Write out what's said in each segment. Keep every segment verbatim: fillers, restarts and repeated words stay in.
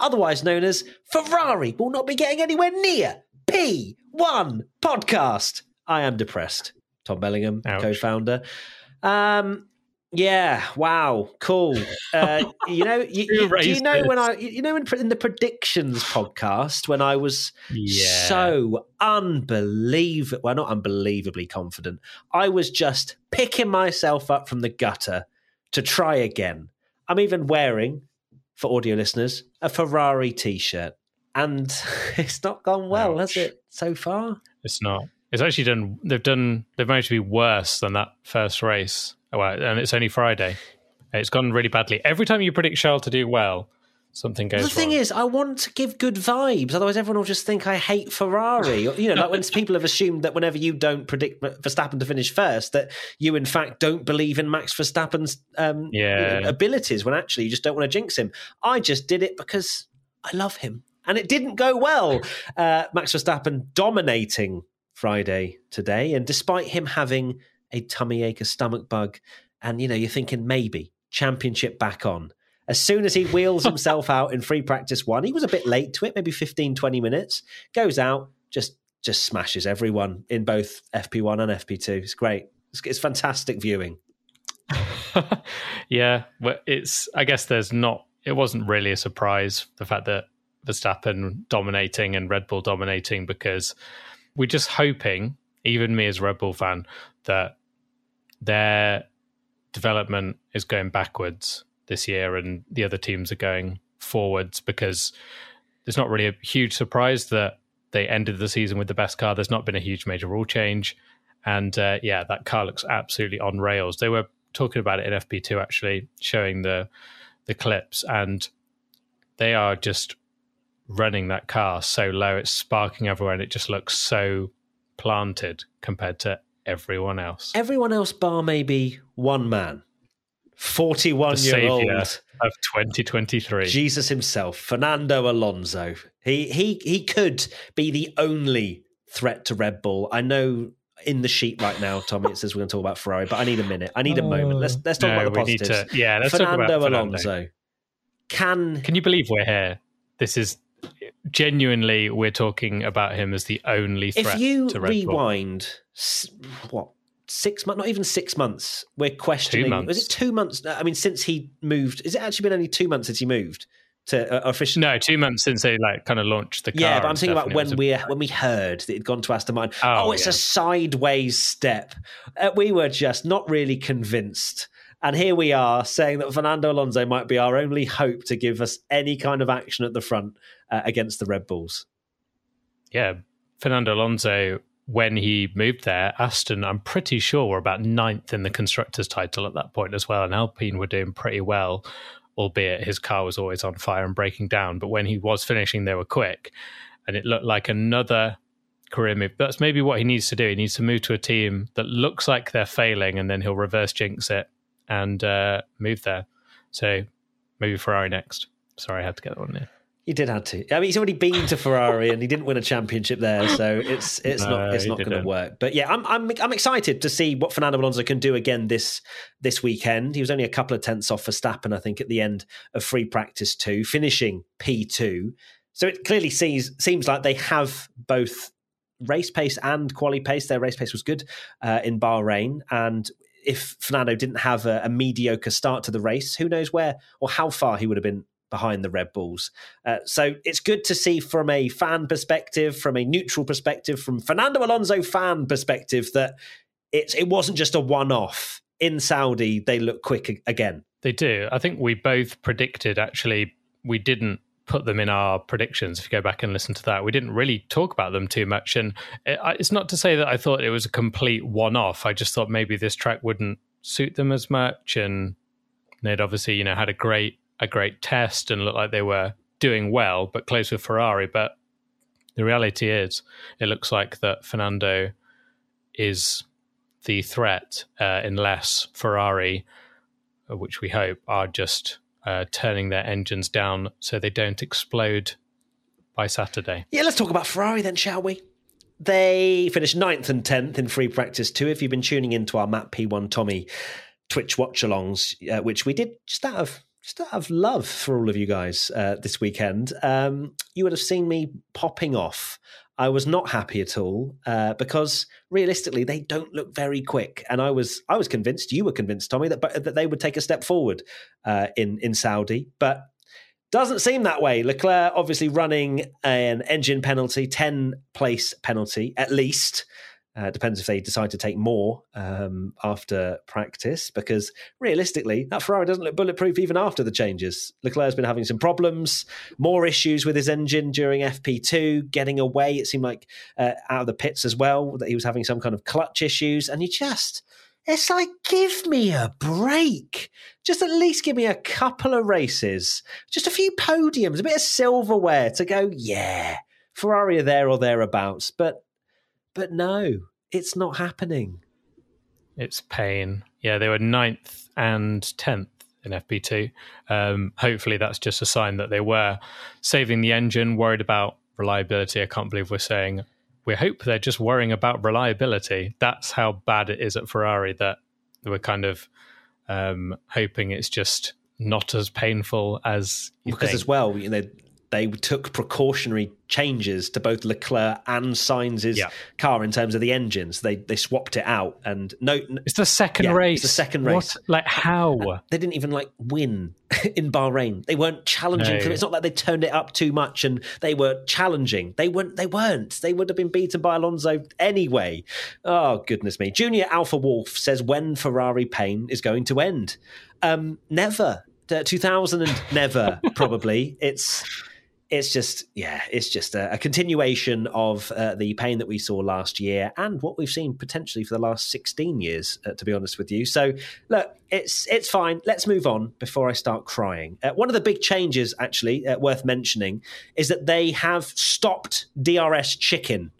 Otherwise known as Ferrari will not be getting anywhere near P one Podcast. I am depressed. Tom Bellingham, Ouch. co-founder. Um, yeah, wow, cool. Uh, you know, you, you, do you know this? when I, you know, in, in the predictions podcast when I was yeah. so unbelievable, well, not unbelievably confident. I was just picking myself up from the gutter to try again. I'm even wearing, for audio listeners, a Ferrari t-shirt. And it's not gone well, Ouch. has it, so far? It's not. It's actually done, they've done, they've managed to be worse than that first race. Oh, well, and it's only Friday. It's gone really badly. Every time you predict Charles to do well, something goes wrong. The thing wrong. is, I want to give good vibes. Otherwise, everyone will just think I hate Ferrari. You know, like when people have assumed that whenever you don't predict Verstappen to finish first, that you, in fact, don't believe in Max Verstappen's um, yeah. you know, abilities, when actually you just don't want to jinx him. I just did it because I love him. And it didn't go well. Uh, Max Verstappen dominating Friday today. And despite him having a tummy ache, a stomach bug, and, you know, you're thinking maybe championship back on. As soon as he wheels himself out in free practice one, he was a bit late to it, maybe fifteen, twenty minutes, goes out, just just smashes everyone in both F P one and F P two. It's great. It's, it's fantastic viewing. yeah, but it's, I guess there's not, it wasn't really a surprise, the fact that Verstappen dominating and Red Bull dominating, because we're just hoping, even me as a Red Bull fan, that their development is going backwards this year and the other teams are going forwards, because there's not really a huge surprise that they ended the season with the best car. There's not been a huge major rule change. And uh, yeah, that car looks absolutely on rails. They were talking about it in F P two, actually, showing the the clips, and they are just running that car so low. It's sparking everywhere and it just looks so planted compared to everyone else. Everyone else bar maybe one man. forty-one-year-old of twenty twenty-three. Jesus himself, Fernando Alonso. He he he could be the only threat to Red Bull. I know in the sheet right now, Tommy, it says we're going to talk about Ferrari, but I need a minute. I need oh, a moment. Let's let's talk no, about the positives. To, yeah, let's Fernando talk about Fernando Alonso. Can can you believe we're here? This is genuinely, we're talking about him as the only threat if you to Red rewind, Bull. What? Six months, not even six months. We're questioning. Was it two months? I mean, since he moved, has it actually been only two months since he moved to uh, officially? No, two months since they like kind of launched the car. Yeah, but I'm thinking about when we a... when we heard that it had gone to Aston Martin. Oh, oh it's yeah. a sideways step. Uh, we were just not really convinced, and here we are saying that Fernando Alonso might be our only hope to give us any kind of action at the front uh, against the Red Bulls. Yeah, Fernando Alonso. When he moved there, Aston, I'm pretty sure, were about ninth in the constructors' title at that point as well, and Alpine were doing pretty well, albeit his car was always on fire and breaking down. But when he was finishing, they were quick, and it looked like another career move. That's maybe what he needs to do. He needs to move to a team that looks like they're failing, and then he'll reverse jinx it and uh, move there. So maybe Ferrari next. Sorry, I had to get that one there. He did have to. I mean, he's already been to Ferrari and he didn't win a championship there, so it's it's no, not it's not going to work. But yeah, I'm I'm I'm excited to see what Fernando Alonso can do again this this weekend. He was only a couple of tenths off Verstappen, I think, at the end of free practice two, finishing P two. So it clearly sees, seems like they have both race pace and quali pace. Their race pace was good uh, in Bahrain, and if Fernando didn't have a, a mediocre start to the race, who knows where or how far he would have been behind the Red Bulls. Uh, so it's good to see from a fan perspective, from a neutral perspective, from Fernando Alonso fan perspective, that it's, it wasn't just a one-off. In Saudi, they look quick again. They do. I think we both predicted, actually, we didn't put them in our predictions. If you go back and listen to that, we didn't really talk about them too much. And it, it's not to say that I thought it was a complete one-off. I just thought maybe this track wouldn't suit them as much. And they'd obviously, you know, had a great a great test and looked like they were doing well, but close with Ferrari. But the reality is, it looks like that Fernando is the threat, uh, unless Ferrari, which we hope, are just uh, turning their engines down so they don't explode by Saturday. Yeah, let's talk about Ferrari then, shall we? They finished ninth and tenth in free practice two. If you've been tuning into our Matt P one Tommy Twitch watch-alongs, uh, which we did just out of Just out of love for all of you guys uh, this weekend, um, you would have seen me popping off. I was not happy at all uh, because realistically, they don't look very quick. And I was I was convinced, you were convinced, Tommy, that that they would take a step forward uh, in, in Saudi. But doesn't seem that way. Leclerc obviously running an engine penalty, ten-place penalty at least. Uh, depends if they decide to take more um, after practice, because realistically, that Ferrari doesn't look bulletproof even after the changes. Leclerc's been having some problems, more issues with his engine during F P two, getting away, it seemed like, uh, out of the pits as well, that he was having some kind of clutch issues. And you just, it's like, give me a break. Just at least give me a couple of races, just a few podiums, a bit of silverware to go, yeah, Ferrari are there or thereabouts. But But no, it's not happening. It's pain. Yeah, they were ninth and tenth in F P two. Um, hopefully that's just a sign that they were saving the engine, worried about reliability. I can't believe we're saying, we hope they're just worrying about reliability. That's how bad it is at Ferrari, that we're kind of um, hoping it's just not as painful as you because think. As well, you know, they took precautionary changes to both Leclerc and Sainz's yeah. car in terms of the engines. They they swapped it out, and no, no it's the second yeah, race. It's the second race. What? Like how and they didn't even like win in Bahrain. They weren't challenging. No. It's not like they turned it up too much and they were challenging. They weren't. They weren't. They would have been beaten by Alonso anyway. Oh goodness me! Junior Alpha Wolf says when Ferrari pain is going to end. Um, never. two thousand and never. Probably it's. It's just, yeah, it's just a, a continuation of uh, the pain that we saw last year and what we've seen potentially for the last sixteen years, uh, to be honest with you. So, look, it's it's fine. Let's move on before I start crying. Uh, one of the big changes, actually, uh, worth mentioning, is that they have stopped D R S chicken,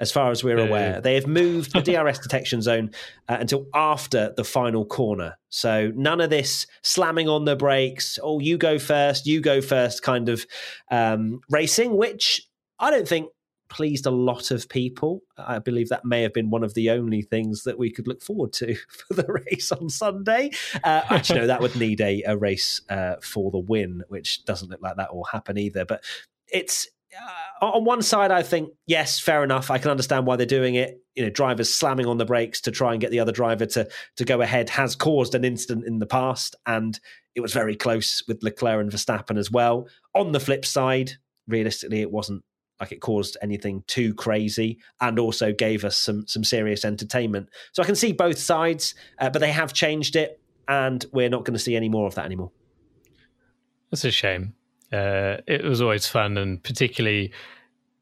as far as we're yeah. aware. They have moved the D R S detection zone uh, until after the final corner. So none of this slamming on the brakes, oh, you go first, you go first kind of um, racing, which I don't think pleased a lot of people. I believe that may have been one of the only things that we could look forward to for the race on Sunday. Uh, actually, no, that would need a, a race uh, for the win, which doesn't look like that will happen either. But it's... Uh, on one side, I think, yes, fair enough. I can understand why they're doing it. You know, drivers slamming on the brakes to try and get the other driver to to go ahead has caused an incident in the past, and it was very close with Leclerc and Verstappen as well. On the flip side, realistically, it wasn't like it caused anything too crazy and also gave us some some serious entertainment. So I can see both sides, uh, but they have changed it, and we're not going to see any more of that anymore. That's a shame. Uh, it was always fun, and particularly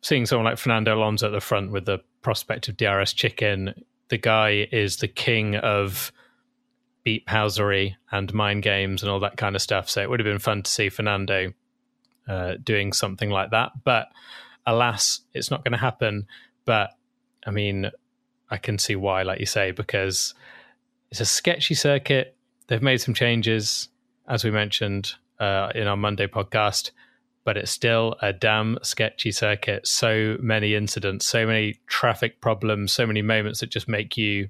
seeing someone like Fernando Alonso at the front with the prospect of D R S chicken. The guy is the king of beephousery and mind games and all that kind of stuff. So it would have been fun to see Fernando uh, doing something like that. But alas, it's not going to happen. But I mean, I can see why, like you say, because it's a sketchy circuit. They've made some changes, as we mentioned, Uh, in our Monday podcast, but it's still a damn sketchy circuit. So many incidents, so many traffic problems, so many moments that just make you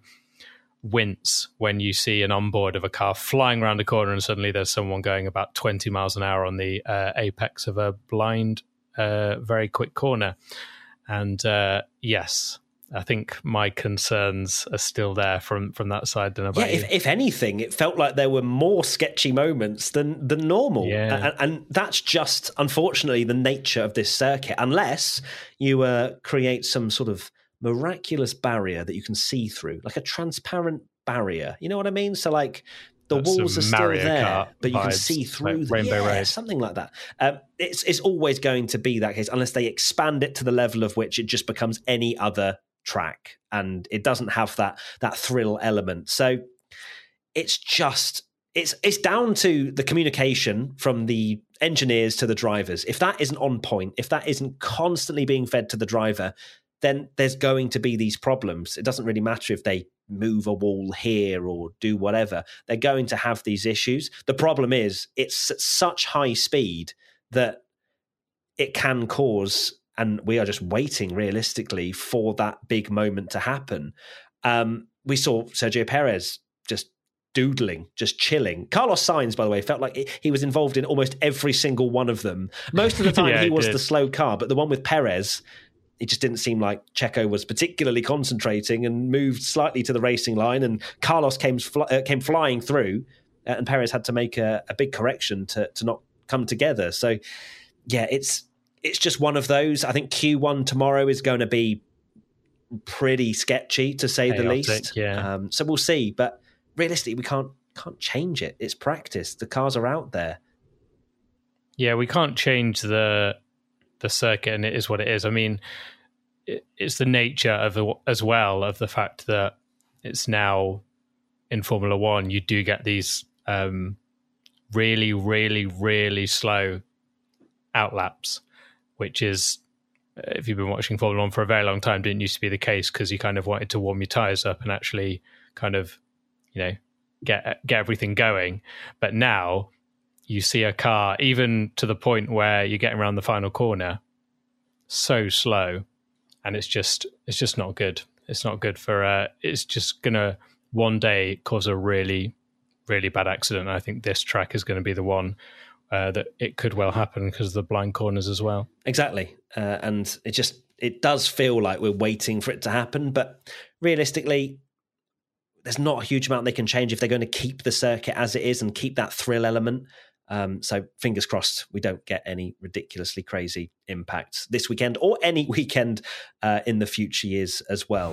wince when you see an onboard of a car flying around a corner and suddenly there's someone going about twenty miles an hour on the uh, apex of a blind, uh, very quick corner. And uh, yes, I think my concerns are still there from, from that side. Than about yeah, if, if anything, it felt like there were more sketchy moments than, than normal. Yeah. And, and that's just, unfortunately, the nature of this circuit, unless you uh, create some sort of miraculous barrier that you can see through, like a transparent barrier. You know what I mean? So like The That's walls are still there, but you vibes, can see through like them. Rainbow yeah, Road. Something like that. Um, it's it's always going to be that case unless they expand it to the level of which it just becomes any other track, and it doesn't have that that thrill element. So it's just it's it's down to the communication from the engineers to the drivers. If that isn't on point, if that isn't constantly being fed to the driver, then there's going to be these problems. It doesn't really matter if they move a wall here or do whatever. They're going to have these issues. The problem is it's at such high speed that it can cause, and we are just waiting realistically for that big moment to happen. Um, we saw Sergio Perez just doodling, just chilling. Carlos Sainz, by the way, felt like he was involved in almost every single one of them. Most of the time yeah, he was did. the slow car, but the one with Perez, it just didn't seem like Checo was particularly concentrating and moved slightly to the racing line, and Carlos came fl- uh, came flying through, uh, and Perez had to make a, a big correction to to not come together. So, yeah, it's it's just one of those. I think Q one tomorrow is going to be pretty sketchy, to say Chaotic, the least. Yeah. Um, so we'll see. But realistically, we can't can't change it. It's practice. The cars are out there. Yeah, we can't change the... the circuit, and it is what it is. I mean, it, it's the nature of the, as well of the fact that it's now in Formula One, you do get these um, really, really, really slow outlaps, which is, if you've been watching Formula One for a very long time, didn't used to be the case because you kind of wanted to warm your tyres up and actually kind of, you know, get get everything going. But now you see a car, even to the point where you're getting around the final corner, so slow, and it's just it's just not good. It's not good for. Uh, it's just gonna one day cause a really, really bad accident. I think this track is going to be the one uh, that it could well happen because of the blind corners as well. Exactly, uh, and it just it does feel like we're waiting for it to happen, but realistically, there's not a huge amount they can change if they're going to keep the circuit as it is and keep that thrill element. Um, so fingers crossed we don't get any ridiculously crazy impacts this weekend or any weekend uh, in the future years as well.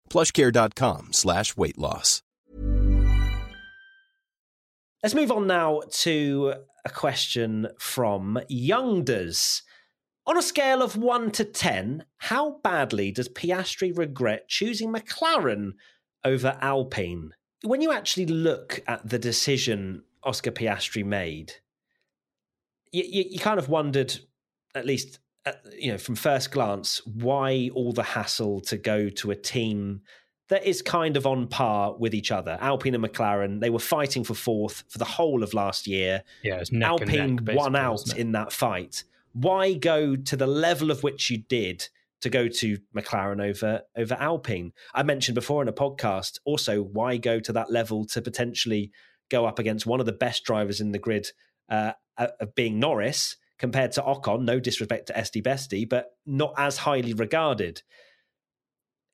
plushcare.com slash weight loss. Let's move on now to a question from Youngders. On a scale of one to ten, how badly does Piastri regret choosing McLaren over Alpine? When you actually look at the decision Oscar Piastri made, you, you, you kind of wondered, at least uh, you know, from first glance, why all the hassle to go to a team that is kind of on par with each other. Alpine and McLaren, they were fighting for fourth for the whole of last year. Yeah, it was neck Alpine and neck, won out in that fight. Why go to the level of which you did to go to McLaren over, over Alpine? I mentioned before in a podcast, also, why go to that level to potentially go up against one of the best drivers in the grid uh, of being Norris compared to Ocon? No disrespect to Esti Besti, but not as highly regarded.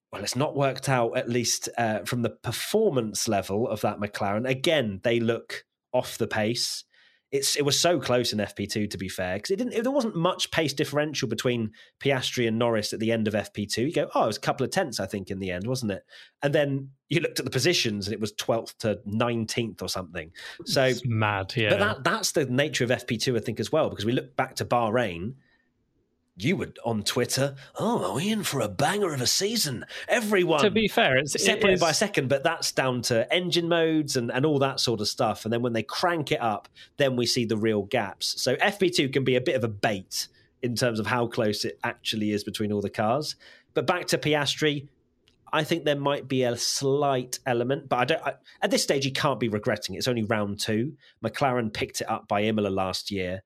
Well, it's not worked out, at least uh, from the performance level of that McLaren. Again, they look off the pace. It's It was so close in F P two, to be fair, because it didn't. It, there wasn't much pace differential between Piastri and Norris at the end of F P two. You go, oh, it was a couple of tenths, I think, in the end, wasn't it? And then you looked at the positions and it was twelfth to nineteenth or something. So it's mad, yeah. But that, that's the nature of F P two, I think, as well, because we look back to Bahrain. you were on Twitter, oh, are we in for a banger of a season? Everyone. To be fair, it's separated it by a second, but that's down to engine modes and, and all that sort of stuff. And then when they crank it up, then we see the real gaps. So F P two can be a bit of a bait in terms of how close it actually is between all the cars. But back to Piastri, I think there might be a slight element, but I don't. I, at this stage, he can't be regretting it. It's only round two. McLaren picked it up by Imola last year.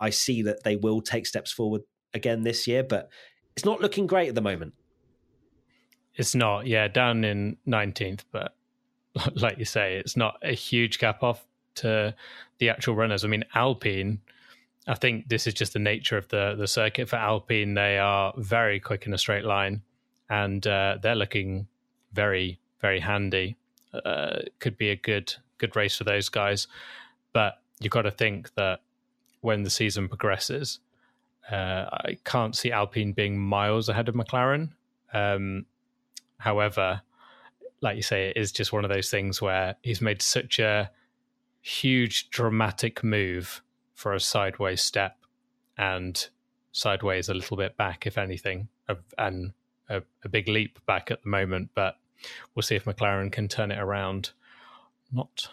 I see that they will take steps forward again this year, but it's not looking great at the moment. It's not, yeah, down in nineteenth, but like you say, it's not a huge gap off to the actual runners. I mean, Alpine, I think this is just the nature of the, the circuit for Alpine. They are very quick in a straight line, and uh, they're looking very, very handy. Uh, could be a good, good race for those guys. But you've got to think that when the season progresses, uh, I can't see Alpine being miles ahead of McLaren. Um, however, like you say, it is just one of those things where he's made such a huge, dramatic move for a sideways step, and sideways a little bit back, if anything, and a, a big leap back at the moment. But we'll see if McLaren can turn it around. Not,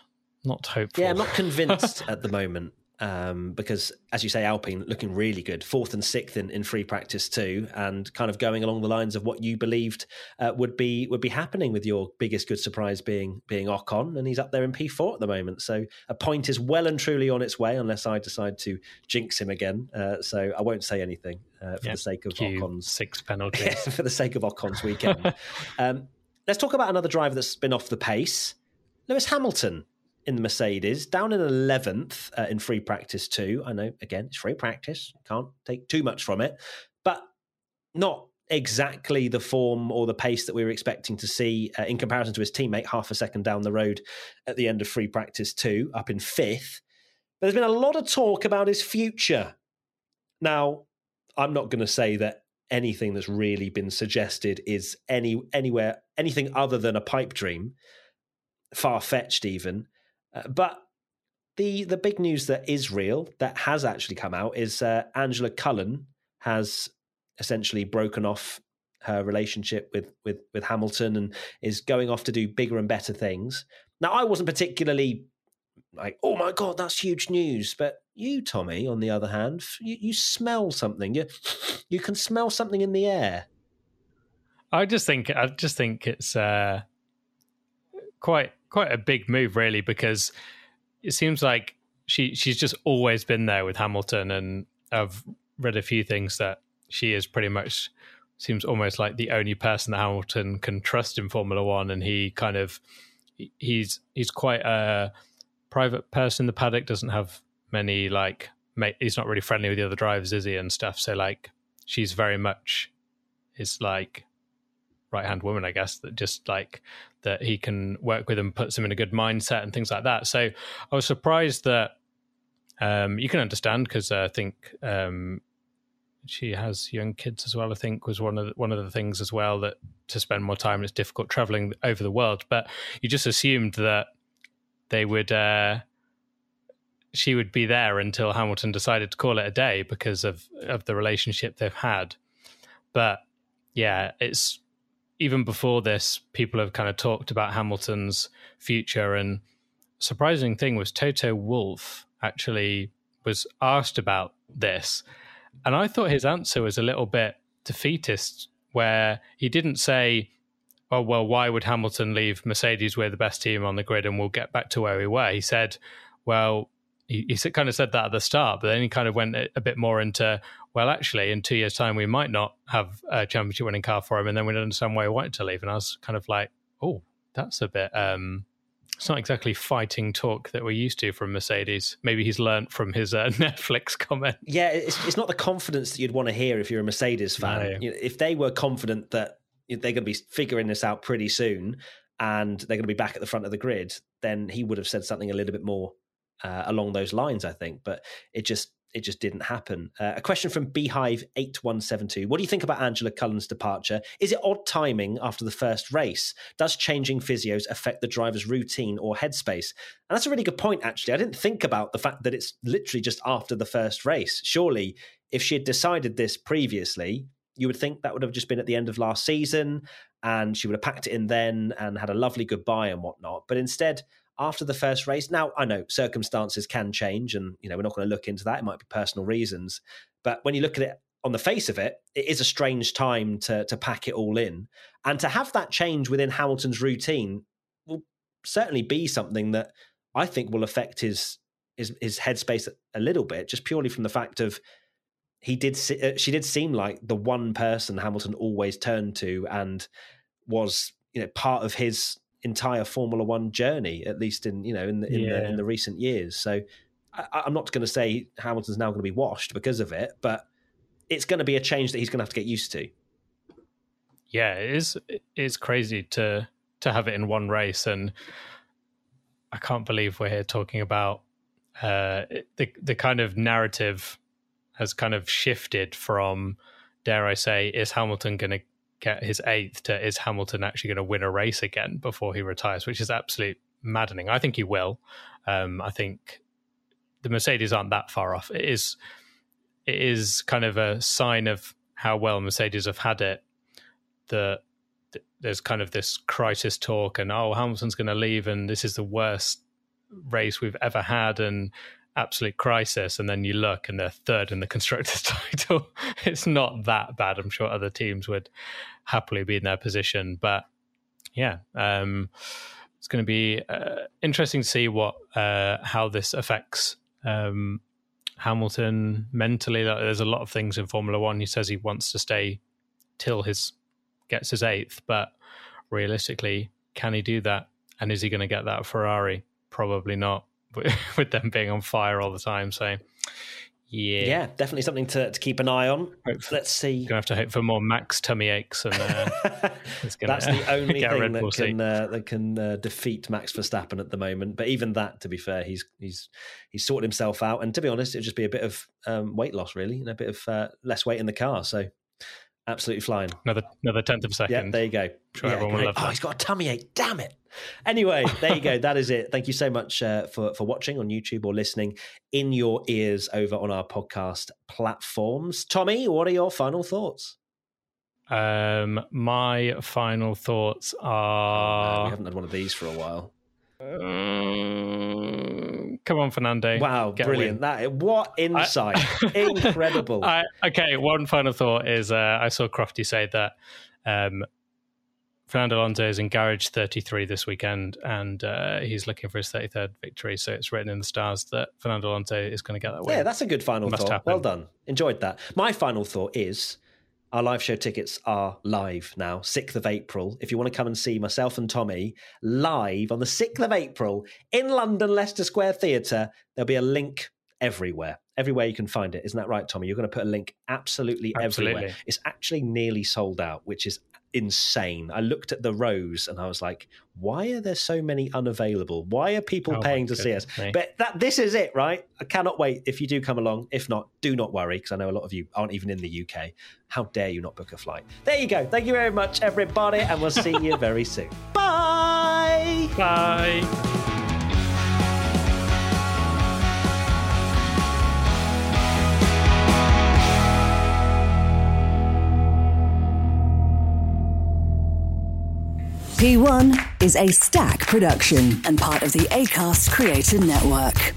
not hopeful. Yeah, I'm not convinced at the moment. Um, because, as you say, Alpine looking really good, fourth and sixth in, in free practice too, and kind of going along the lines of what you believed uh, would be would be happening, with your biggest good surprise being being Ocon, and he's up there in P four at the moment. So a point is well and truly on its way, unless I decide to jinx him again. Uh, so I won't say anything uh, for yeah, the sake of Ocon's six penalties. For the sake of Ocon's weekend. um, let's talk about another driver that's been off the pace, Lewis Hamilton. In the Mercedes, down in eleventh uh, in free practice too. I know, again, it's free practice. Can't take too much from it. But not exactly the form or the pace that we were expecting to see uh, in comparison to his teammate, half a second down the road at the end of free practice too, up in fifth. But there's been a lot of talk about his future. Now, I'm not going to say that anything that's really been suggested is any anywhere anything other than a pipe dream, far-fetched even. Uh, but the the big news that is real, that has actually come out, is uh, Angela Cullen has essentially broken off her relationship with, with, with Hamilton and is going off to do bigger and better things. Now, I wasn't particularly like, oh my God, that's huge news. But you, Tommy, on the other hand, you, you smell something. You you can smell something in the air. I just think I just think it's uh, quite. Quite a big move, really, because it seems like she she's just always been there with Hamilton, and I've read a few things that she is pretty much, seems almost like the only person that Hamilton can trust in Formula One, and he kind of, he's he's quite a private person in the paddock, doesn't have many, like, mate, he's not really friendly with the other drivers, is he, and stuff, so, like, she's very much his, like, right-hand woman, I guess, that just, like, that he can work with and puts him in a good mindset and things like that. So I was surprised that um, you can understand, because uh, I think um, she has young kids as well, I think, was one of the, one of the things as well, that to spend more time, it's difficult traveling over the world. But you just assumed that they would, uh, she would be there until Hamilton decided to call it a day because of, of the relationship they've had. But yeah, it's, even before this, people have kind of talked about Hamilton's future, and surprising thing was Toto Wolff actually was asked about this. And I thought his answer was a little bit defeatist, where he didn't say, oh, well, why would Hamilton leave Mercedes? We're the best team on the grid and we'll get back to where we were. He said, well, he, he kind of said that at the start, but then he kind of went a bit more into, well, actually, in two years' time, we might not have a championship-winning car for him, and then we don't understand why he wanted to leave. And I was kind of like, oh, that's a bit... Um, it's not exactly fighting talk that we're used to from Mercedes. Maybe he's learnt from his uh, Netflix comment. Yeah, it's, it's not the confidence that you'd want to hear if you're a Mercedes fan. No. You know, if they were confident that they're going to be figuring this out pretty soon and they're going to be back at the front of the grid, then he would have said something a little bit more uh, along those lines, I think. But it just... it just didn't happen. Uh, a question from Beehive eight one seven two. What do you think about Angela Cullen's departure? Is it odd timing after the first race? Does changing physios affect the driver's routine or headspace? And that's a really good point, actually. I didn't think about the fact that it's literally just after the first race. Surely, if she had decided this previously, you would think that would have just been at the end of last season and she would have packed it in then and had a lovely goodbye and whatnot. But instead, after the first race, now I know circumstances can change and, you know, we're not going to look into that. It might be personal reasons. But when you look at it on the face of it, it is a strange time to, to pack it all in. And to have that change within Hamilton's routine will certainly be something that I think will affect his, his, his headspace a little bit, just purely from the fact of he did, she did seem like the one person Hamilton always turned to and was, you know, part of his entire Formula One journey, at least in, you know, in the, in, yeah. the, in the recent years. So I, I'm not going to say Hamilton's now going to be washed because of it, but it's going to be a change that he's going to have to get used to. Yeah, it is. It's crazy to to have it in one race, and I can't believe we're here talking about uh, the the kind of narrative has kind of shifted from, dare I say, is Hamilton going to get his eighth to is Hamilton actually going to win a race again before he retires, which is absolute maddening. I think he will. Um, I think the Mercedes aren't that far off. It is, it is kind of a sign of how well Mercedes have had it. The, the there's kind of this crisis talk and, oh, Hamilton's going to leave and this is the worst race we've ever had and absolute crisis. And then you look and they're third in the constructors title. It's not that bad. I'm sure other teams would happily be in their position, but yeah, um it's going to be uh, interesting to see what uh how this affects um Hamilton mentally. There's a lot of things in Formula One. He says he wants to stay till his gets his eighth, but realistically, can he do that? And is he going to get that at Ferrari? Probably not, with them being on fire all the time. So yeah yeah definitely something to, to keep an eye on. Hope, let's see, gonna have to hope for more Max tummy aches and uh, gonna, that's the only thing that can, uh, that can uh, defeat Max Verstappen at the moment. But even that, to be fair, he's he's he's sorted himself out, and to be honest, it'll just be a bit of um, weight loss really, and a bit of uh, less weight in the car, so absolutely flying. Another another tenth of a second. Yeah, there you go. Sure, yeah, everyone will love that. Oh, he's got a tummy ache. Damn it. Anyway, there you go. That is it. Thank you so much uh, for, for watching on YouTube or listening in your ears over on our podcast platforms. Tommy, what are your final thoughts? Um, my final thoughts are... Oh, we haven't had one of these for a while. Um, come on, Fernando. Wow, brilliant. That, what insight. I, Incredible. I, okay, one final thought is uh, I saw Crofty say that um, Fernando Alonso is in Garage thirty-three this weekend, and uh, he's looking for his thirty-third victory, so it's written in the stars that Fernando Alonso is going to get that win. Yeah, that's a good final Must thought. Happen. Well done. Enjoyed that. My final thought is... our live show tickets are live now, sixth of April. If you want to come and see myself and Tommy live on the sixth of April in London, Leicester Square Theatre, there'll be a link everywhere. Everywhere you can find it. Isn't that right, Tommy? You're going to put a link absolutely, absolutely. everywhere. It's actually nearly sold out, which is insane. I looked at the rows and I was like, why are there so many unavailable? Why are people oh paying to see us? Me. But that this is it, right? I cannot wait. If you do come along, if not, do not worry, because I know a lot of you aren't even in the U K. How dare you not book a flight? There you go. Thank you very much, everybody, and we'll see you very soon. Bye! Bye! P one is a Stack production and part of the Acast Creator Network.